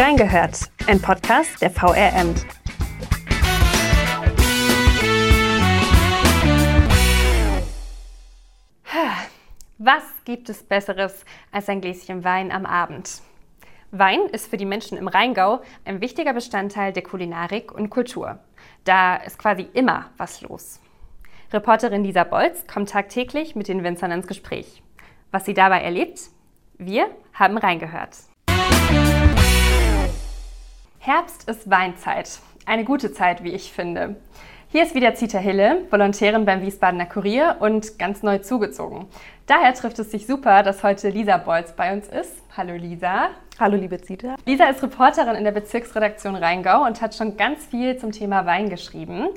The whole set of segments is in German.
Reingehört, ein Podcast der VRM. Was gibt es Besseres als ein Gläschen Wein am Abend? Wein ist für die Menschen im Rheingau ein wichtiger Bestandteil der Kulinarik und Kultur. Da ist quasi immer was los. Reporterin Lisa Bolz kommt tagtäglich mit den Winzern ins Gespräch. Was sie dabei erlebt? Wir haben reingehört. Herbst ist Weinzeit. Eine gute Zeit, wie ich finde. Hier ist wieder Zita Hille, Volontärin beim Wiesbadener Kurier und ganz neu zugezogen. Daher trifft es sich super, dass heute Lisa Bolz bei uns ist. Hallo Lisa. Hallo liebe Zita. Lisa ist Reporterin in der Bezirksredaktion Rheingau und hat schon ganz viel zum Thema Wein geschrieben.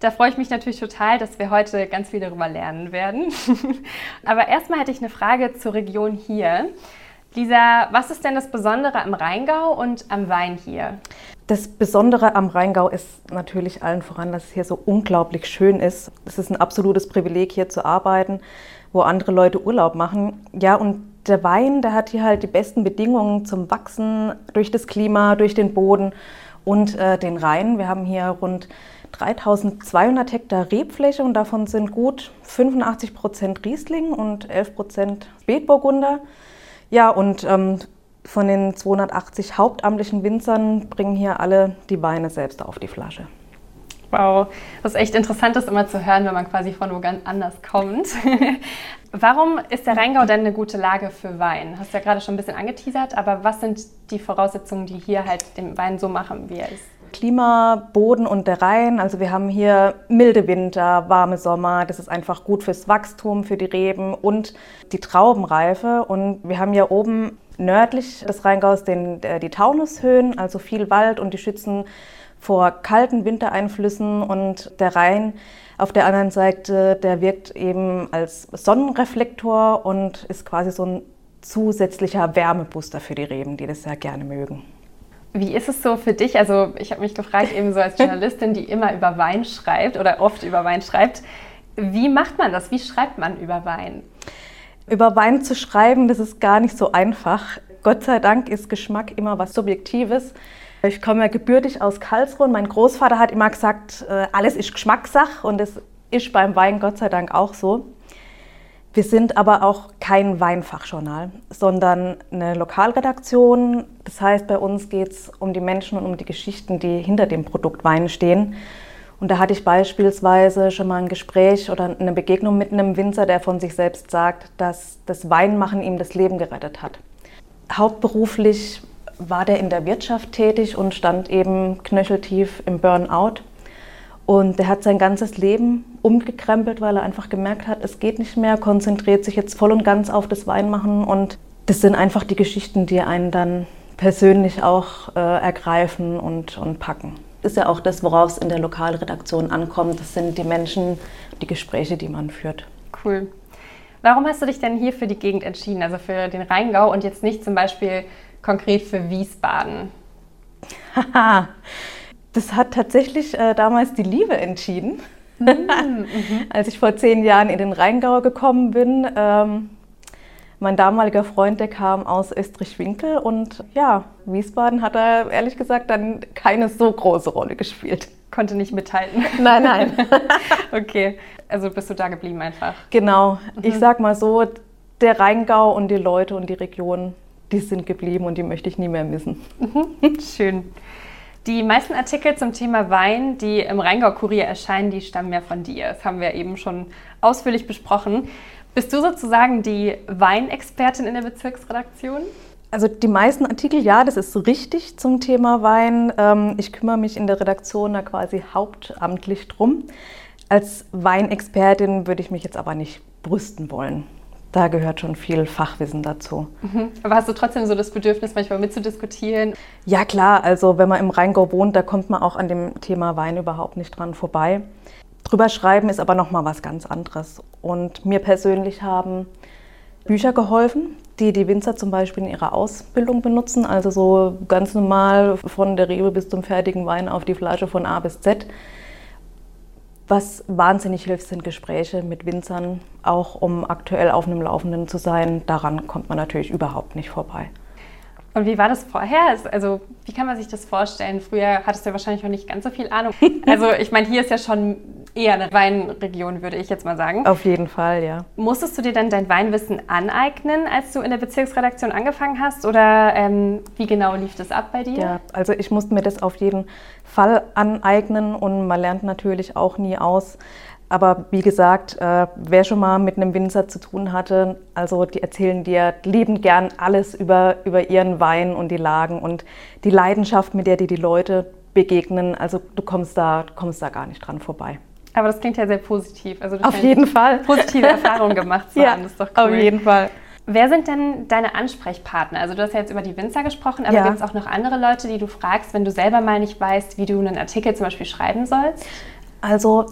Da freue ich mich natürlich total, dass wir heute ganz viel darüber lernen werden. Aber erstmal hätte ich eine Frage zur Region hier. Lisa, was ist denn das Besondere am Rheingau und am Wein hier? Das Besondere am Rheingau ist natürlich allen voran, dass es hier so unglaublich schön ist. Es ist ein absolutes Privileg, hier zu arbeiten, wo andere Leute Urlaub machen. Ja, und der Wein, der hat hier halt die besten Bedingungen zum Wachsen, durch das Klima, durch den Boden und den Rhein. Wir haben hier rund 3.200 Hektar Rebfläche und davon sind gut 85% Riesling und 11% Spätburgunder. Ja, und von den 280 hauptamtlichen Winzern bringen hier alle die Weine selbst auf die Flasche. Wow, das ist echt interessant, das immer zu hören, wenn man quasi von wo ganz anders kommt. Warum ist der Rheingau denn eine gute Lage für Wein? Hast du ja gerade schon ein bisschen angeteasert, aber was sind die Voraussetzungen, die hier halt den Wein so machen, wie er ist? Klima, Boden und der Rhein. Also wir haben hier milde Winter, warme Sommer. Das ist einfach gut fürs Wachstum, für die Reben und die Traubenreife. Und wir haben ja oben nördlich des Rheingaus die Taunushöhen, also viel Wald und die schützen vor kalten Wintereinflüssen. Und der Rhein auf der anderen Seite, der wirkt eben als Sonnenreflektor und ist quasi so ein zusätzlicher Wärmebooster für die Reben, die das sehr gerne mögen. Wie ist es so für dich? Also ich habe mich gefragt, eben so als Journalistin, die immer über Wein schreibt oder oft über Wein schreibt, wie macht man das? Wie schreibt man über Wein? Über Wein zu schreiben, das ist gar nicht so einfach. Gott sei Dank ist Geschmack immer was Subjektives. Ich komme ja gebürtig aus Karlsruhe und mein Großvater hat immer gesagt, alles ist Geschmackssache und das ist beim Wein Gott sei Dank auch so. Wir sind aber auch kein Weinfachjournal, sondern eine Lokalredaktion. Das heißt, bei uns geht es um die Menschen und um die Geschichten, die hinter dem Produkt Wein stehen. Und da hatte ich beispielsweise schon mal ein Gespräch oder eine Begegnung mit einem Winzer, der von sich selbst sagt, dass das Weinmachen ihm das Leben gerettet hat. Hauptberuflich war der in der Wirtschaft tätig und stand eben knöcheltief im Burnout. Und der hat sein ganzes Leben umgekrempelt, weil er einfach gemerkt hat, es geht nicht mehr, konzentriert sich jetzt voll und ganz auf das Weinmachen. Und das sind einfach die Geschichten, die einen dann persönlich auch ergreifen und packen. Das ist ja auch das, worauf es in der Lokalredaktion ankommt. Das sind die Menschen, die Gespräche, die man führt. Cool. Warum hast du dich denn hier für die Gegend entschieden, also für den Rheingau und jetzt nicht zum Beispiel konkret für Wiesbaden? Haha. Das hat tatsächlich damals die Liebe entschieden. Als ich vor 10 Jahren in den Rheingau gekommen bin, mein damaliger Freund, der kam aus Oestrich-Winkel und ja, Wiesbaden hat da ehrlich gesagt dann keine so große Rolle gespielt. Konnte nicht mithalten. Nein, nein. Okay, also bist du da geblieben einfach. Genau, Ich sag mal so, der Rheingau und die Leute und die Region, die sind geblieben und die möchte ich nie mehr missen. Schön. Die meisten Artikel zum Thema Wein, die im Rheingau-Kurier erscheinen, die stammen ja von dir. Das haben wir eben schon ausführlich besprochen. Bist du sozusagen die Weinexpertin in der Bezirksredaktion? Also die meisten Artikel, ja, das ist richtig zum Thema Wein. Ich kümmere mich in der Redaktion da quasi hauptamtlich drum. Als Weinexpertin würde ich mich jetzt aber nicht brüsten wollen. Da gehört schon viel Fachwissen dazu. Aber hast du trotzdem so das Bedürfnis, manchmal mitzudiskutieren? Ja klar, also wenn man im Rheingau wohnt, da kommt man auch an dem Thema Wein überhaupt nicht dran vorbei. Drüber schreiben ist aber nochmal was ganz anderes. Und mir persönlich haben Bücher geholfen, die die Winzer zum Beispiel in ihrer Ausbildung benutzen. Also so ganz normal von der Rebe bis zum fertigen Wein auf die Flasche von A bis Z. Was wahnsinnig hilft, sind Gespräche mit Winzern, auch um aktuell auf einem Laufenden zu sein. Daran kommt man natürlich überhaupt nicht vorbei. Und wie war das vorher? Also wie kann man sich das vorstellen? Früher hattest du ja wahrscheinlich noch nicht ganz so viel Ahnung. Also ich meine, hier ist ja schon eher eine Weinregion, würde ich jetzt mal sagen. Auf jeden Fall, ja. Musstest du dir dann dein Weinwissen aneignen, als du in der Bezirksredaktion angefangen hast? Oder wie genau lief das ab bei dir? Ja, also ich musste mir das auf jeden Fall aneignen und man lernt natürlich auch nie aus. Aber wie gesagt, wer schon mal mit einem Winzer zu tun hatte, also die erzählen dir liebend gern alles über ihren Wein und die Lagen und die Leidenschaft, mit der dir die Leute begegnen. Also du kommst da gar nicht dran vorbei. Aber das klingt ja sehr positiv. Also du auf jeden Fall. Positive Erfahrungen gemacht zu haben, das ist doch cool. Auf jeden Fall. Wer sind denn deine Ansprechpartner? Also du hast ja jetzt über die Winzer gesprochen, aber gibt es auch noch andere Leute, die du fragst, wenn du selber mal nicht weißt, wie du einen Artikel zum Beispiel schreiben sollst? Also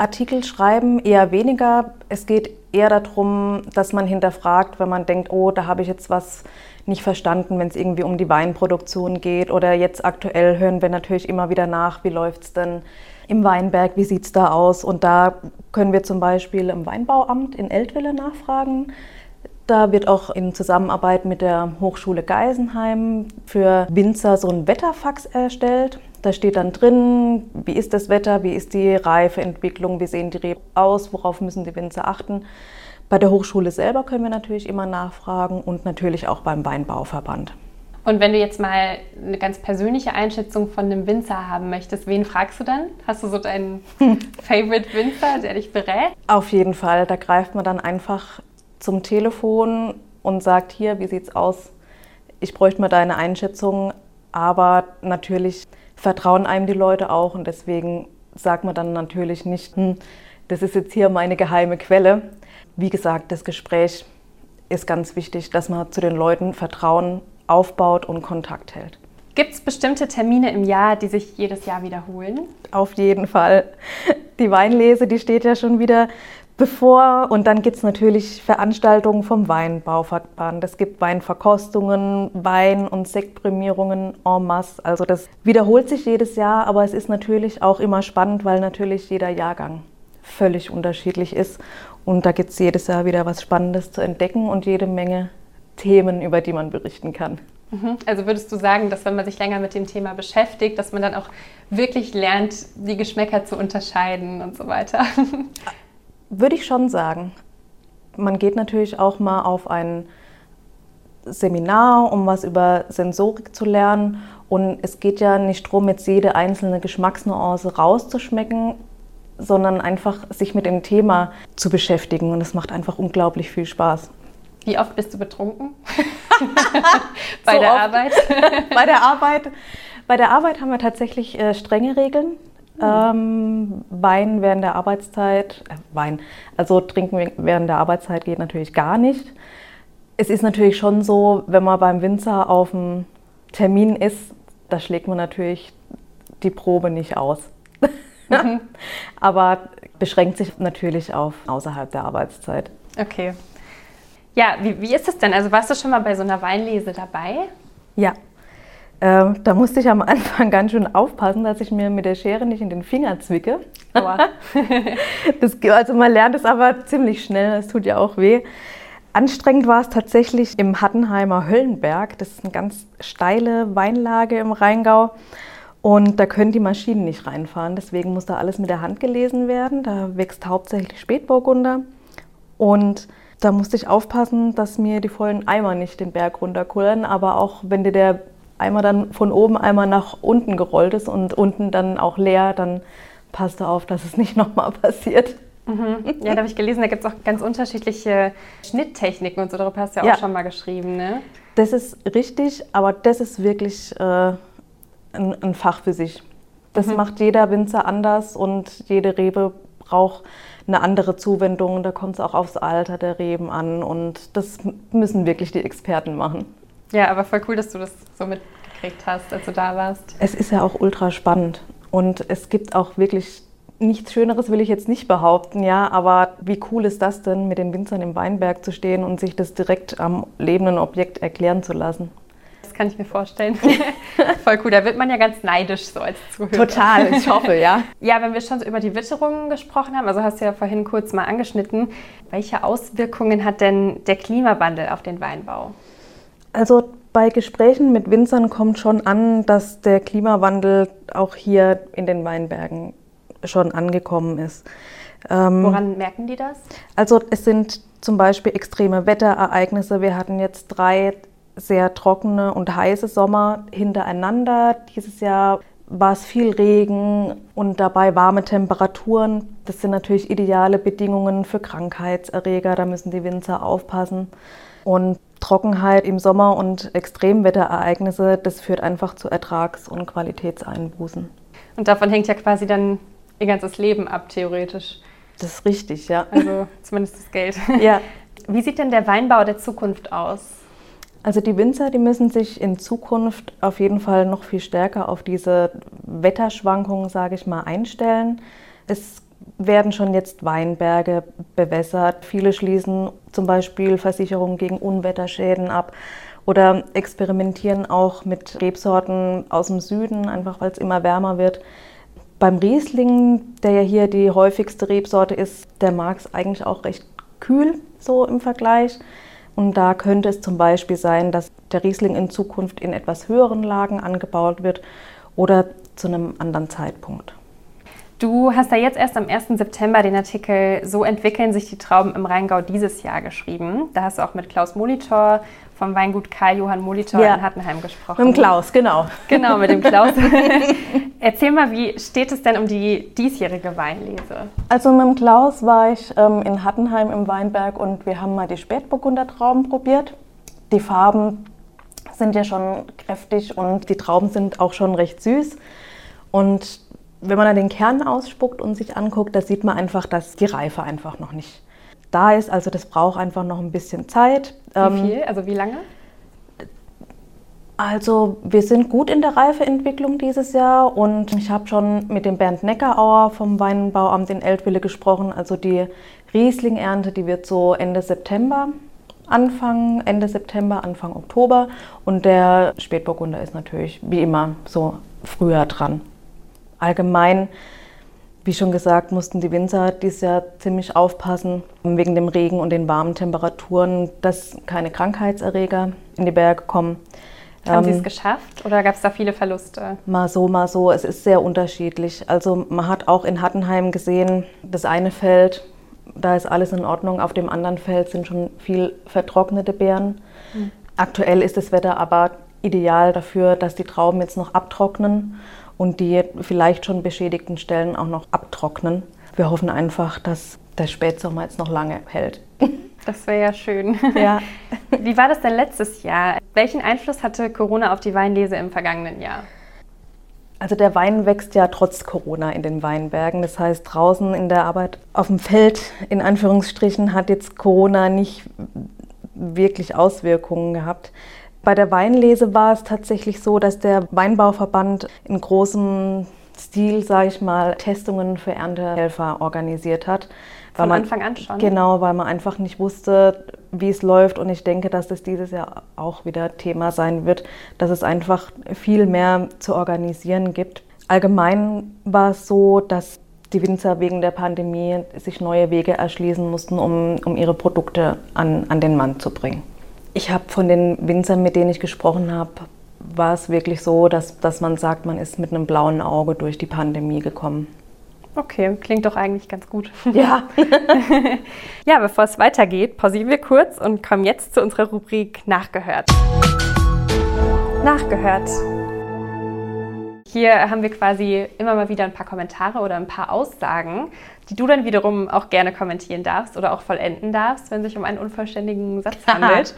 Artikel schreiben eher weniger. Es geht eher darum, dass man hinterfragt, wenn man denkt, oh, da habe ich jetzt was nicht verstanden, wenn es irgendwie um die Weinproduktion geht. Oder jetzt aktuell hören wir natürlich immer wieder nach, wie läuft es denn im Weinberg, wie sieht es da aus? Und da können wir zum Beispiel im Weinbauamt in Eltville nachfragen. Da wird auch in Zusammenarbeit mit der Hochschule Geisenheim für Winzer so ein Wetterfax erstellt. Da steht dann drin, wie ist das Wetter, wie ist die Reifeentwicklung, wie sehen die Reben aus, worauf müssen die Winzer achten. Bei der Hochschule selber können wir natürlich immer nachfragen und natürlich auch beim Weinbauverband. Und wenn du jetzt mal eine ganz persönliche Einschätzung von einem Winzer haben möchtest, wen fragst du dann? Hast du so deinen Favorite Winzer, der dich berät? Auf jeden Fall, da greift man dann einfach zum Telefon und sagt, hier, wie sieht's aus? Ich bräuchte mal deine Einschätzung, aber natürlich vertrauen einem die Leute auch und deswegen sagt man dann natürlich nicht, das ist jetzt hier meine geheime Quelle. Wie gesagt, das Gespräch ist ganz wichtig, dass man zu den Leuten Vertrauen aufbaut und Kontakt hält. Gibt es bestimmte Termine im Jahr, die sich jedes Jahr wiederholen? Auf jeden Fall. Die Weinlese, die steht ja schon wieder bevor. Und dann gibt es natürlich Veranstaltungen vom Weinbauverband. Es gibt Weinverkostungen, Wein- und Sektprämierungen en masse. Also das wiederholt sich jedes Jahr, aber es ist natürlich auch immer spannend, weil natürlich jeder Jahrgang völlig unterschiedlich ist. Und da gibt es jedes Jahr wieder was Spannendes zu entdecken und jede Menge Themen, über die man berichten kann. Also würdest du sagen, dass wenn man sich länger mit dem Thema beschäftigt, dass man dann auch wirklich lernt, die Geschmäcker zu unterscheiden und so weiter? Würde ich schon sagen. Man geht natürlich auch mal auf ein Seminar, um was über Sensorik zu lernen. Und es geht ja nicht darum, jetzt jede einzelne Geschmacksnuance rauszuschmecken, sondern einfach sich mit dem Thema zu beschäftigen. Und es macht einfach unglaublich viel Spaß. Wie oft bist du betrunken? Arbeit? Bei der Arbeit haben wir tatsächlich strenge Regeln. Wein während der Arbeitszeit, trinken während der Arbeitszeit geht natürlich gar nicht. Es ist natürlich schon so, wenn man beim Winzer auf dem Termin ist, da schlägt man natürlich die Probe nicht aus. Mhm. Aber beschränkt sich natürlich auf außerhalb der Arbeitszeit. Okay. Ja, wie ist das denn? Also warst du schon mal bei so einer Weinlese dabei? Ja, da musste ich am Anfang ganz schön aufpassen, dass ich mir mit der Schere nicht in den Finger zwicke. Also man lernt es aber ziemlich schnell, es tut ja auch weh. Anstrengend war es tatsächlich im Hattenheimer Höllenberg. Das ist eine ganz steile Weinlage im Rheingau. Und da können die Maschinen nicht reinfahren, deswegen muss da alles mit der Hand gelesen werden. Da wächst hauptsächlich Spätburgunder und da musste ich aufpassen, dass mir die vollen Eimer nicht den Berg runterkullern, aber auch wenn dir der Eimer dann von oben einmal nach unten gerollt ist und unten dann auch leer, dann passt da auf, dass es nicht nochmal passiert. Mhm. Ja, da habe ich gelesen, da gibt es auch ganz unterschiedliche Schnitttechniken und so, darüber hast du ja auch schon mal geschrieben, ne? Das ist richtig, aber das ist wirklich ein Fach für sich. Das macht jeder Winzer anders und jede Rebe braucht eine andere Zuwendung, da kommt es auch aufs Alter der Reben an und das müssen wirklich die Experten machen. Ja, aber voll cool, dass du das so mitgekriegt hast, als du da warst. Es ist ja auch ultra spannend und es gibt auch wirklich nichts Schöneres, will ich jetzt nicht behaupten, ja, aber wie cool ist das denn, mit den Winzern im Weinberg zu stehen und sich das direkt am lebenden Objekt erklären zu lassen? Das kann ich mir vorstellen. Voll cool, da wird man ja ganz neidisch so als Zuhörer. Total, ich hoffe, ja. Ja, wenn wir schon so über die Witterungen gesprochen haben, also hast du ja vorhin kurz mal angeschnitten, welche Auswirkungen hat denn der Klimawandel auf den Weinbau? Also Bei Gesprächen mit Winzern kommt schon an, dass der Klimawandel auch hier in den Weinbergen schon angekommen ist. Woran merken die das? Also es sind zum Beispiel extreme Wetterereignisse. Wir hatten jetzt 3 sehr trockene und heiße Sommer hintereinander. Dieses Jahr war es viel Regen und dabei warme Temperaturen. Das sind natürlich ideale Bedingungen für Krankheitserreger, da müssen die Winzer aufpassen. Und Trockenheit im Sommer und Extremwetterereignisse, das führt einfach zu Ertrags- und Qualitätseinbußen. Und davon hängt ja quasi dann ihr ganzes Leben ab, theoretisch. Das ist richtig, ja. Also zumindest das Geld. Ja. Wie sieht denn der Weinbau der Zukunft aus? Also die Winzer, die müssen sich in Zukunft auf jeden Fall noch viel stärker auf diese Wetterschwankungen, sage ich mal, einstellen. Es werden schon jetzt Weinberge bewässert. Viele schließen zum Beispiel Versicherungen gegen Unwetterschäden ab oder experimentieren auch mit Rebsorten aus dem Süden, einfach weil es immer wärmer wird. Beim Riesling, der ja hier die häufigste Rebsorte ist, der mag es eigentlich auch recht kühl, so im Vergleich. Und da könnte es zum Beispiel sein, dass der Riesling in Zukunft in etwas höheren Lagen angebaut wird oder zu einem anderen Zeitpunkt. Du hast da jetzt erst am 1. September den Artikel "So entwickeln sich die Trauben im Rheingau dieses Jahr" geschrieben. Da hast du auch mit Klaus Molitor vom Weingut Karl-Johann Molitor in Hattenheim gesprochen. Mit dem Klaus, genau. Genau, mit dem Klaus. Erzähl mal, wie steht es denn um die diesjährige Weinlese? Also mit dem Klaus war ich in Hattenheim im Weinberg und wir haben mal die Spätburgunder-Trauben probiert. Die Farben sind ja schon kräftig und die Trauben sind auch schon recht süß. Und wenn man dann den Kern ausspuckt und sich anguckt, da sieht man einfach, dass die Reife einfach noch nicht da ist. Also das braucht einfach noch ein bisschen Zeit. Wie viel? Also wie lange? Also wir sind gut in der Reifeentwicklung dieses Jahr und ich habe schon mit dem Bernd Neckerauer vom Weinbauamt in Eltville gesprochen. Also die Rieslingernte, die wird so Ende September, Anfang Oktober. Und der Spätburgunder ist natürlich wie immer so früher dran. Allgemein, wie schon gesagt, mussten die Winzer dieses Jahr ziemlich aufpassen, wegen dem Regen und den warmen Temperaturen, dass keine Krankheitserreger in die Berge kommen. Haben Sie es geschafft oder gab es da viele Verluste? Mal so, mal so. Es ist sehr unterschiedlich. Also man hat auch in Hattenheim gesehen, das eine Feld, da ist alles in Ordnung. Auf dem anderen Feld sind schon viel vertrocknete Beeren. Mhm. Aktuell ist das Wetter aber ideal dafür, dass die Trauben jetzt noch abtrocknen und die vielleicht schon beschädigten Stellen auch noch abtrocknen. Wir hoffen einfach, dass der Spätsommer jetzt noch lange hält. Das wäre ja schön. Ja. Wie war das denn letztes Jahr? Welchen Einfluss hatte Corona auf die Weinlese im vergangenen Jahr? Also der Wein wächst ja trotz Corona in den Weinbergen. Das heißt, draußen in der Arbeit auf dem Feld, in Anführungsstrichen, hat jetzt Corona nicht wirklich Auswirkungen gehabt. Bei der Weinlese war es tatsächlich so, dass der Weinbauverband in großem Stil, sage ich mal, Testungen für Erntehelfer organisiert hat. Von Anfang an schon? Genau, weil man einfach nicht wusste, wie es läuft. Und ich denke, dass das dieses Jahr auch wieder Thema sein wird, dass es einfach viel mehr zu organisieren gibt. Allgemein war es so, dass die Winzer wegen der Pandemie sich neue Wege erschließen mussten, um ihre Produkte an den Mann zu bringen. Ich habe von den Winzern, mit denen ich gesprochen habe, war es wirklich so, dass man sagt, man ist mit einem blauen Auge durch die Pandemie gekommen. Okay, klingt doch eigentlich ganz gut. Ja. Ja, bevor es weitergeht, pausieren wir kurz und kommen jetzt zu unserer Rubrik Nachgehört. Nachgehört. Hier haben wir quasi immer mal wieder ein paar Kommentare oder ein paar Aussagen, die du dann wiederum auch gerne kommentieren darfst oder auch vollenden darfst, wenn es sich um einen unvollständigen Satz handelt.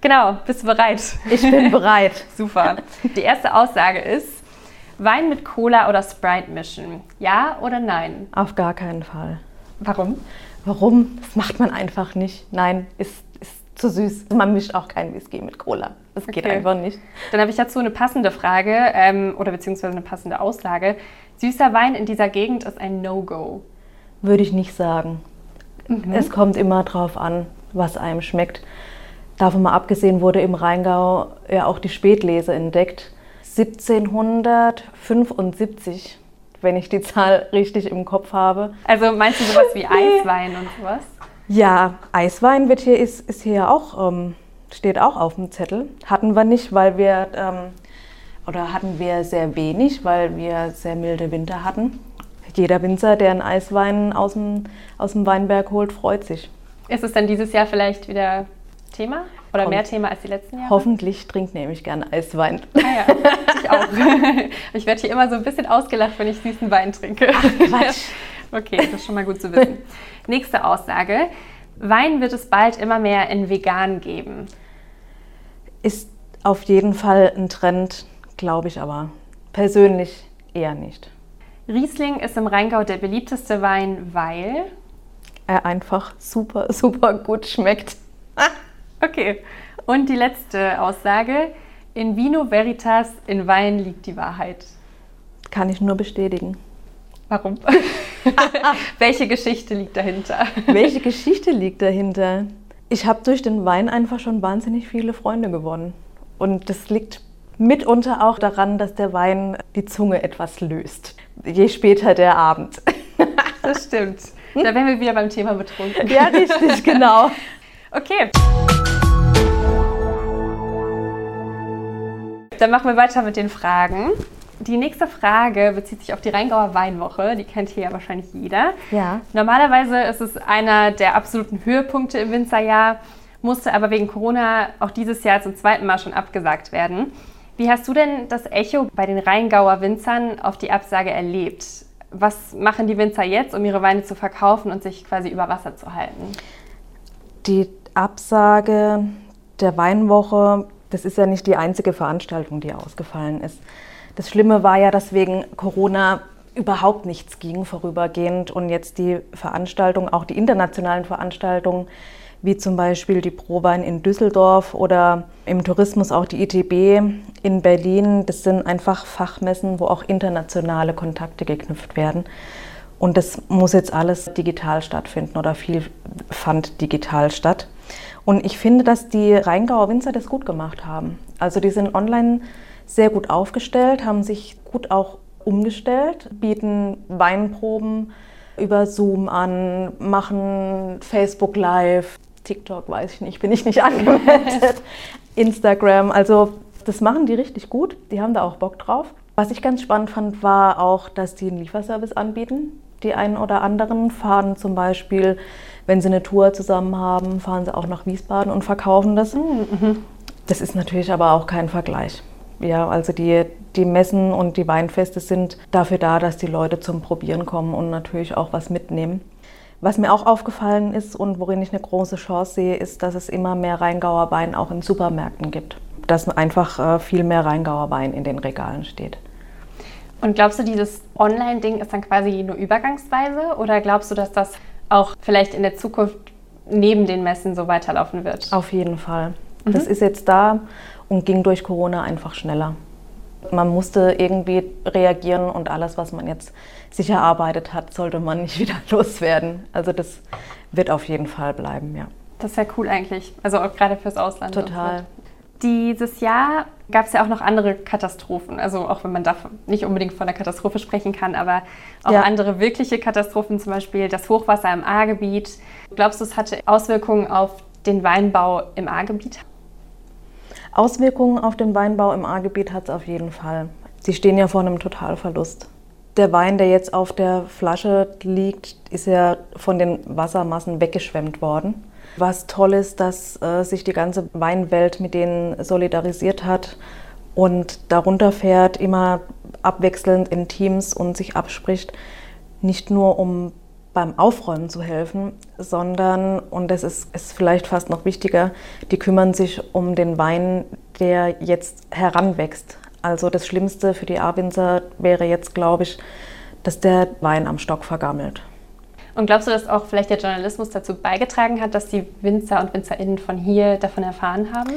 Genau, bist du bereit? Ich bin bereit. Super. Die erste Aussage ist: Wein mit Cola oder Sprite mischen. Ja oder nein? Auf gar keinen Fall. Warum? Warum? Das macht man einfach nicht. Nein, ist zu süß. Man mischt auch kein Whisky mit Cola. Das geht einfach nicht. Dann habe ich dazu eine passende Frage oder beziehungsweise eine passende Aussage. Süßer Wein in dieser Gegend ist ein No-Go. Würde ich nicht sagen. Mhm. Es kommt immer drauf an, was einem schmeckt. Davon mal abgesehen wurde im Rheingau ja auch die Spätlese entdeckt. 1775, wenn ich die Zahl richtig im Kopf habe. Also meinst du sowas wie Eiswein und sowas? Ja, Eiswein ist hier auch steht auch auf dem Zettel. Hatten wir nicht, weil wir, oder hatten wir sehr wenig, weil wir sehr milde Winter hatten. Jeder Winzer, der einen Eiswein aus dem Weinberg holt, freut sich. Ist es dann dieses Jahr vielleicht wieder Thema? Oder mehr Thema als die letzten Jahre? Hoffentlich trinkt nämlich gerne Eiswein. Ah ja, ich auch. Ich werde hier immer so ein bisschen ausgelacht, wenn ich süßen Wein trinke. Ach, Quatsch. Okay, das ist schon mal gut zu wissen. Nächste Aussage. Wein wird es bald immer mehr in vegan geben. Ist auf jeden Fall ein Trend, glaube ich, aber persönlich eher nicht. Riesling ist im Rheingau der beliebteste Wein, weil er einfach super, super gut schmeckt. Okay. Und die letzte Aussage. In Vino Veritas, in Wein liegt die Wahrheit. Kann ich nur bestätigen. Warum? Welche Geschichte liegt dahinter? Welche Geschichte liegt dahinter? Ich habe durch den Wein einfach schon wahnsinnig viele Freunde gewonnen. Und das liegt mitunter auch daran, dass der Wein die Zunge etwas löst. Je später der Abend. Das stimmt. Da wären wir wieder beim Thema betrunken. Ja, richtig, genau. Okay. Dann machen wir weiter mit den Fragen. Die nächste Frage bezieht sich auf die Rheingauer Weinwoche. Die kennt hier ja wahrscheinlich jeder. Ja. Normalerweise ist es einer der absoluten Höhepunkte im Winzerjahr, musste aber wegen Corona auch dieses Jahr zum zweiten Mal schon abgesagt werden. Wie hast du denn das Echo bei den Rheingauer Winzern auf die Absage erlebt? Was machen die Winzer jetzt, um ihre Weine zu verkaufen und sich quasi über Wasser zu halten? Die Absage der Weinwoche, das ist ja nicht die einzige Veranstaltung, die ausgefallen ist. Das Schlimme war ja, dass wegen Corona überhaupt nichts ging vorübergehend und jetzt die Veranstaltungen, auch die internationalen Veranstaltungen, wie zum Beispiel die ProWein in Düsseldorf oder im Tourismus auch die ITB in Berlin, das sind einfach Fachmessen, wo auch internationale Kontakte geknüpft werden. Und das muss jetzt alles digital stattfinden oder viel fand digital statt. Und ich finde, dass die Rheingauer Winzer das gut gemacht haben. Also die sind online sehr gut aufgestellt, haben sich gut auch umgestellt, bieten Weinproben über Zoom an, machen Facebook Live, TikTok weiß ich nicht, bin ich nicht angemeldet, Instagram. Also das machen die richtig gut, die haben da auch Bock drauf. Was ich ganz spannend fand, war auch, dass die einen Lieferservice anbieten. Die einen oder anderen fahren zum Beispiel, wenn sie eine Tour zusammen haben, fahren sie auch nach Wiesbaden und verkaufen das. Mhm. Das ist natürlich aber auch kein Vergleich. Ja, also die Messen und die Weinfeste sind dafür da, dass die Leute zum Probieren kommen und natürlich auch was mitnehmen. Was mir auch aufgefallen ist und worin ich eine große Chance sehe, ist, dass es immer mehr Rheingauer Wein auch in Supermärkten gibt. Dass einfach viel mehr Rheingauer Wein in den Regalen steht. Und glaubst du, dieses Online-Ding ist dann quasi nur übergangsweise? Oder glaubst du, dass das auch vielleicht in der Zukunft neben den Messen so weiterlaufen wird? Auf jeden Fall. Mhm. Das ist jetzt da und ging durch Corona einfach schneller. Man musste irgendwie reagieren und alles, was man jetzt sich erarbeitet hat, sollte man nicht wieder loswerden. Also das wird auf jeden Fall bleiben, ja. Das ist ja cool eigentlich, also auch gerade fürs Ausland. Total. Dieses Jahr gab es ja auch noch andere Katastrophen, also auch wenn man da nicht unbedingt von einer Katastrophe sprechen kann, aber auch andere wirkliche Katastrophen, zum Beispiel das Hochwasser im Ahr-Gebiet. Glaubst du, es hatte Auswirkungen auf den Weinbau im Ahr-Gebiet? Auswirkungen auf den Weinbau im Ahr-Gebiet hat es auf jeden Fall. Sie stehen ja vor einem Totalverlust. Der Wein, der jetzt auf der Flasche liegt, ist ja von den Wassermassen weggeschwemmt worden. Was toll ist, dass sich die ganze Weinwelt mit denen solidarisiert hat und darunter fährt, immer abwechselnd in Teams und sich abspricht, nicht nur um beim Aufräumen zu helfen, sondern, und das ist vielleicht fast noch wichtiger, die kümmern sich um den Wein, der jetzt heranwächst. Also das Schlimmste für die Ahr-Winzer wäre jetzt, glaube ich, dass der Wein am Stock vergammelt. Und glaubst du, dass auch vielleicht der Journalismus dazu beigetragen hat, dass die Winzer und WinzerInnen von hier davon erfahren haben?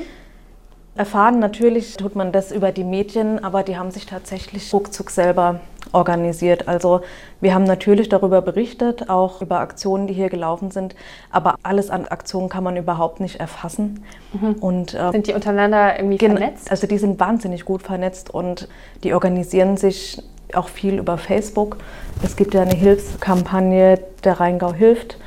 Erfahren natürlich tut man das über die Medien, aber die haben sich tatsächlich ruckzuck selber organisiert. Also wir haben natürlich darüber berichtet, auch über Aktionen, die hier gelaufen sind, aber alles an Aktionen kann man überhaupt nicht erfassen. Mhm. Und, sind die untereinander irgendwie vernetzt? Also die sind wahnsinnig gut vernetzt und die organisieren sich auch viel über Facebook. Es gibt ja eine Hilfskampagne, der Rheingau hilft.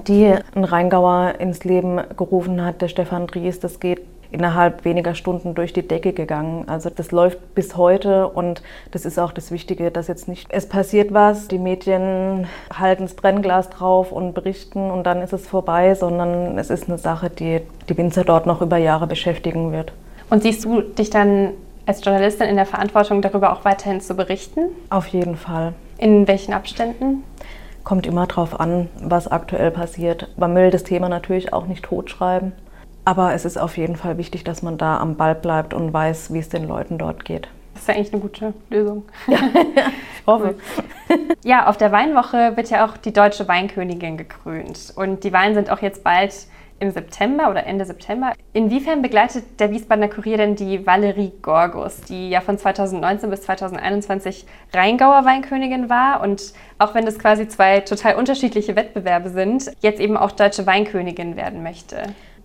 die ein Rheingauer ins Leben gerufen hat, der Stefan Dries. Das geht innerhalb weniger Stunden durch die Decke gegangen. Also das läuft bis heute und das ist auch das Wichtige, dass jetzt nicht, es passiert was, die Medien halten das Brennglas drauf und berichten und dann ist es vorbei, sondern es ist eine Sache, die die Winzer dort noch über Jahre beschäftigen wird. Und siehst du dich dann als Journalistin in der Verantwortung, darüber auch weiterhin zu berichten? Auf jeden Fall. In welchen Abständen? Kommt immer drauf an, was aktuell passiert. Man will das Thema natürlich auch nicht totschreiben. Aber es ist auf jeden Fall wichtig, dass man da am Ball bleibt und weiß, wie es den Leuten dort geht. Das ist ja eigentlich eine gute Lösung. Ja, ich hoffe. Ja, auf der Weinwoche wird ja auch die deutsche Weinkönigin gekrönt. Und die Weine sind auch jetzt bald im September oder Ende September. Inwiefern begleitet der Wiesbadener Kurier denn die Valerie Gorgus, die ja von 2019 bis 2021 Rheingauer Weinkönigin war und auch wenn das quasi zwei total unterschiedliche Wettbewerbe sind, jetzt eben auch deutsche Weinkönigin werden möchte?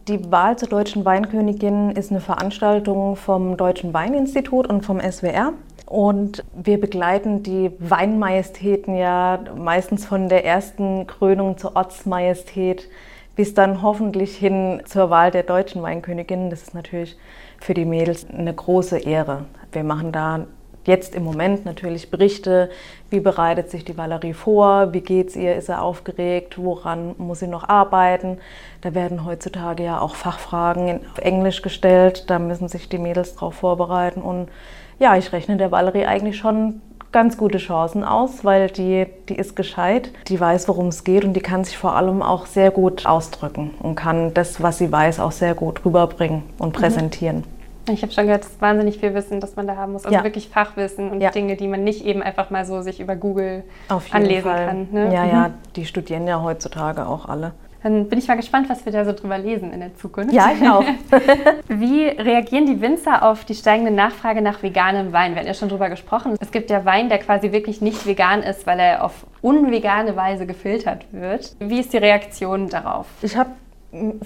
Die Wahl zur deutschen Weinkönigin ist eine Veranstaltung vom Deutschen Weininstitut und vom SWR. Und wir begleiten die Weinmajestäten ja meistens von der ersten Krönung zur Ortsmajestät bis dann hoffentlich hin zur Wahl der deutschen Weinkönigin. Das ist natürlich für die Mädels eine große Ehre. Wir machen da jetzt im Moment natürlich Berichte, wie bereitet sich die Valerie vor, wie geht's ihr, ist sie aufgeregt, woran muss sie noch arbeiten. Da werden heutzutage ja auch Fachfragen auf Englisch gestellt, da müssen sich die Mädels drauf vorbereiten. Und ja, ich rechne der Valerie eigentlich schon ganz gute Chancen aus, weil die ist gescheit, die weiß, worum es geht und die kann sich vor allem auch sehr gut ausdrücken und kann das, was sie weiß, auch sehr gut rüberbringen und präsentieren. Ich habe schon gehört, es ist wahnsinnig viel Wissen, das man da haben muss. Also wirklich Fachwissen und Dinge, die man nicht eben einfach mal so sich über Google anlesen kann. Ne? Ja, ja, die studieren ja heutzutage auch alle. Dann bin ich mal gespannt, was wir da so drüber lesen in der Zukunft. Ja, ich auch. Wie reagieren die Winzer auf die steigende Nachfrage nach veganem Wein? Wir hatten ja schon drüber gesprochen. Es gibt ja Wein, der quasi wirklich nicht vegan ist, weil er auf unvegane Weise gefiltert wird. Wie ist die Reaktion darauf? Ich habe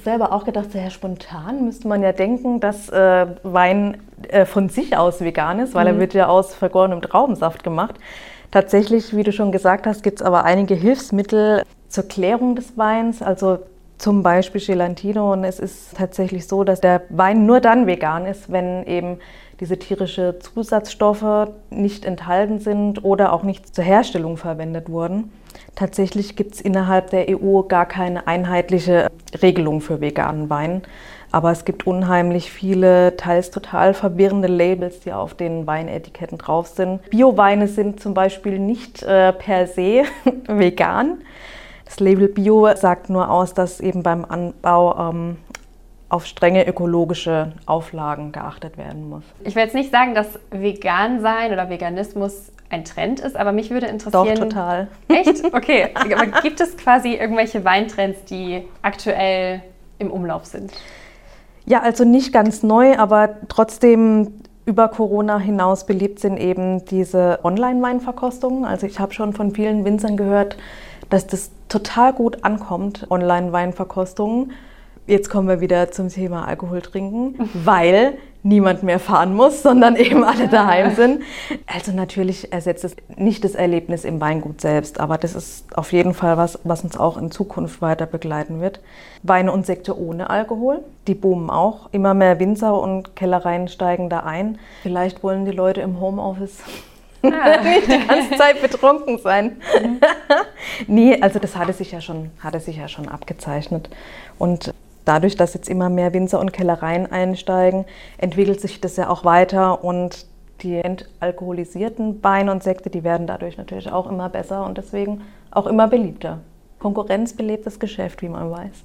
selber auch gedacht, sehr spontan müsste man ja denken, dass Wein von sich aus vegan ist, weil er wird ja aus vergorenem Traubensaft gemacht. Tatsächlich, wie du schon gesagt hast, gibt es aber einige Hilfsmittel zur Klärung des Weins, also zum Beispiel Gelatine. Und es ist tatsächlich so, dass der Wein nur dann vegan ist, wenn eben diese tierischen Zusatzstoffe nicht enthalten sind oder auch nicht zur Herstellung verwendet wurden. Tatsächlich gibt es innerhalb der EU gar keine einheitliche Regelung für veganen Wein. Aber es gibt unheimlich viele, teils total verwirrende Labels, die auf den Weinetiketten drauf sind. Bio-Weine sind zum Beispiel nicht per se vegan. Das Label Bio sagt nur aus, dass eben beim Anbau auf strenge ökologische Auflagen geachtet werden muss. Ich will jetzt nicht sagen, dass vegan sein oder Veganismus ein Trend ist, aber mich würde interessieren... Doch, total. Echt? Okay. Aber gibt es quasi irgendwelche Weintrends, die aktuell im Umlauf sind? Ja, also nicht ganz neu, aber trotzdem über Corona hinaus beliebt sind eben diese Online-Weinverkostungen. Also ich habe schon von vielen Winzern gehört, dass das total gut ankommt, Online-Weinverkostungen. Jetzt kommen wir wieder zum Thema Alkohol trinken, weil niemand mehr fahren muss, sondern eben alle daheim sind. Also natürlich ersetzt es nicht das Erlebnis im Weingut selbst, aber das ist auf jeden Fall was uns auch in Zukunft weiter begleiten wird. Weine und Sekte ohne Alkohol, die boomen auch. Immer mehr Winzer und Kellereien steigen da ein. Vielleicht wollen die Leute im Homeoffice nicht die ganze Zeit betrunken sein. Nee, also das hatte sich ja schon abgezeichnet. Und dadurch, dass jetzt immer mehr Winzer und Kellereien einsteigen, entwickelt sich das ja auch weiter und die entalkoholisierten Weine und Sekte, die werden dadurch natürlich auch immer besser und deswegen auch immer beliebter. Konkurrenzbelebtes Geschäft, wie man weiß.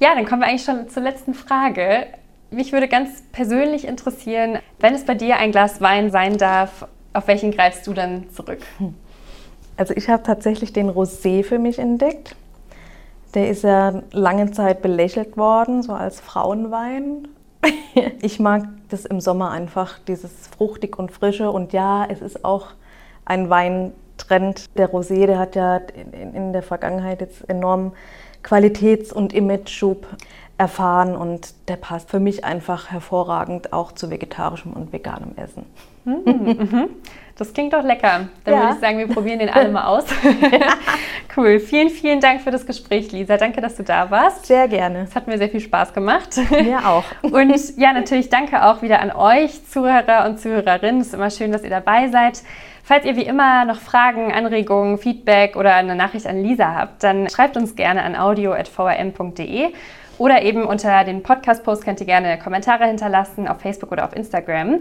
Ja, dann kommen wir eigentlich schon zur letzten Frage. Mich würde ganz persönlich interessieren, wenn es bei dir ein Glas Wein sein darf, auf welchen greifst du dann zurück? Also ich habe tatsächlich den Rosé für mich entdeckt. Der ist ja lange Zeit belächelt worden, so als Frauenwein. Ich mag das im Sommer einfach, dieses fruchtig und frische. Und ja, es ist auch ein Weintrend. Der Rosé, der hat ja in der Vergangenheit jetzt enormen Qualitäts- und Imageschub erfahren und der passt für mich einfach hervorragend auch zu vegetarischem und veganem Essen. Das klingt doch lecker. Dann würde ich sagen, wir probieren den alle mal aus. Cool. Vielen, vielen Dank für das Gespräch, Lisa. Danke, dass du da warst. Sehr gerne. Es hat mir sehr viel Spaß gemacht. Mir auch. Und ja, natürlich danke auch wieder an euch, Zuhörer und Zuhörerinnen. Es ist immer schön, dass ihr dabei seid. Falls ihr wie immer noch Fragen, Anregungen, Feedback oder eine Nachricht an Lisa habt, dann schreibt uns gerne an audio@vrm.de. Oder eben unter den Podcast-Post könnt ihr gerne Kommentare hinterlassen, auf Facebook oder auf Instagram.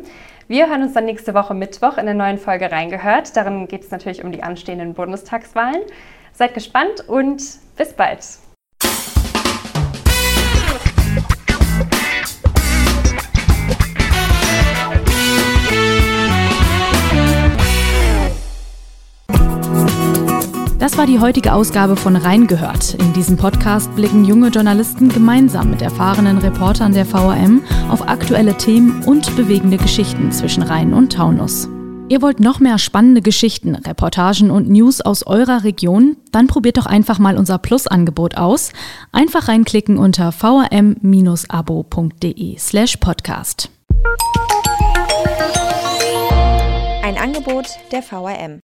Wir hören uns dann nächste Woche Mittwoch in der neuen Folge Reingehört. Darin geht es natürlich um die anstehenden Bundestagswahlen. Seid gespannt und bis bald. Das war die heutige Ausgabe von Reingehört. In diesem Podcast blicken junge Journalisten gemeinsam mit erfahrenen Reportern der VRM auf aktuelle Themen und bewegende Geschichten zwischen Rhein und Taunus. Ihr wollt noch mehr spannende Geschichten, Reportagen und News aus eurer Region? Dann probiert doch einfach mal unser Plus-Angebot aus. Einfach reinklicken unter vrm-abo.de/podcast. Ein Angebot der VRM.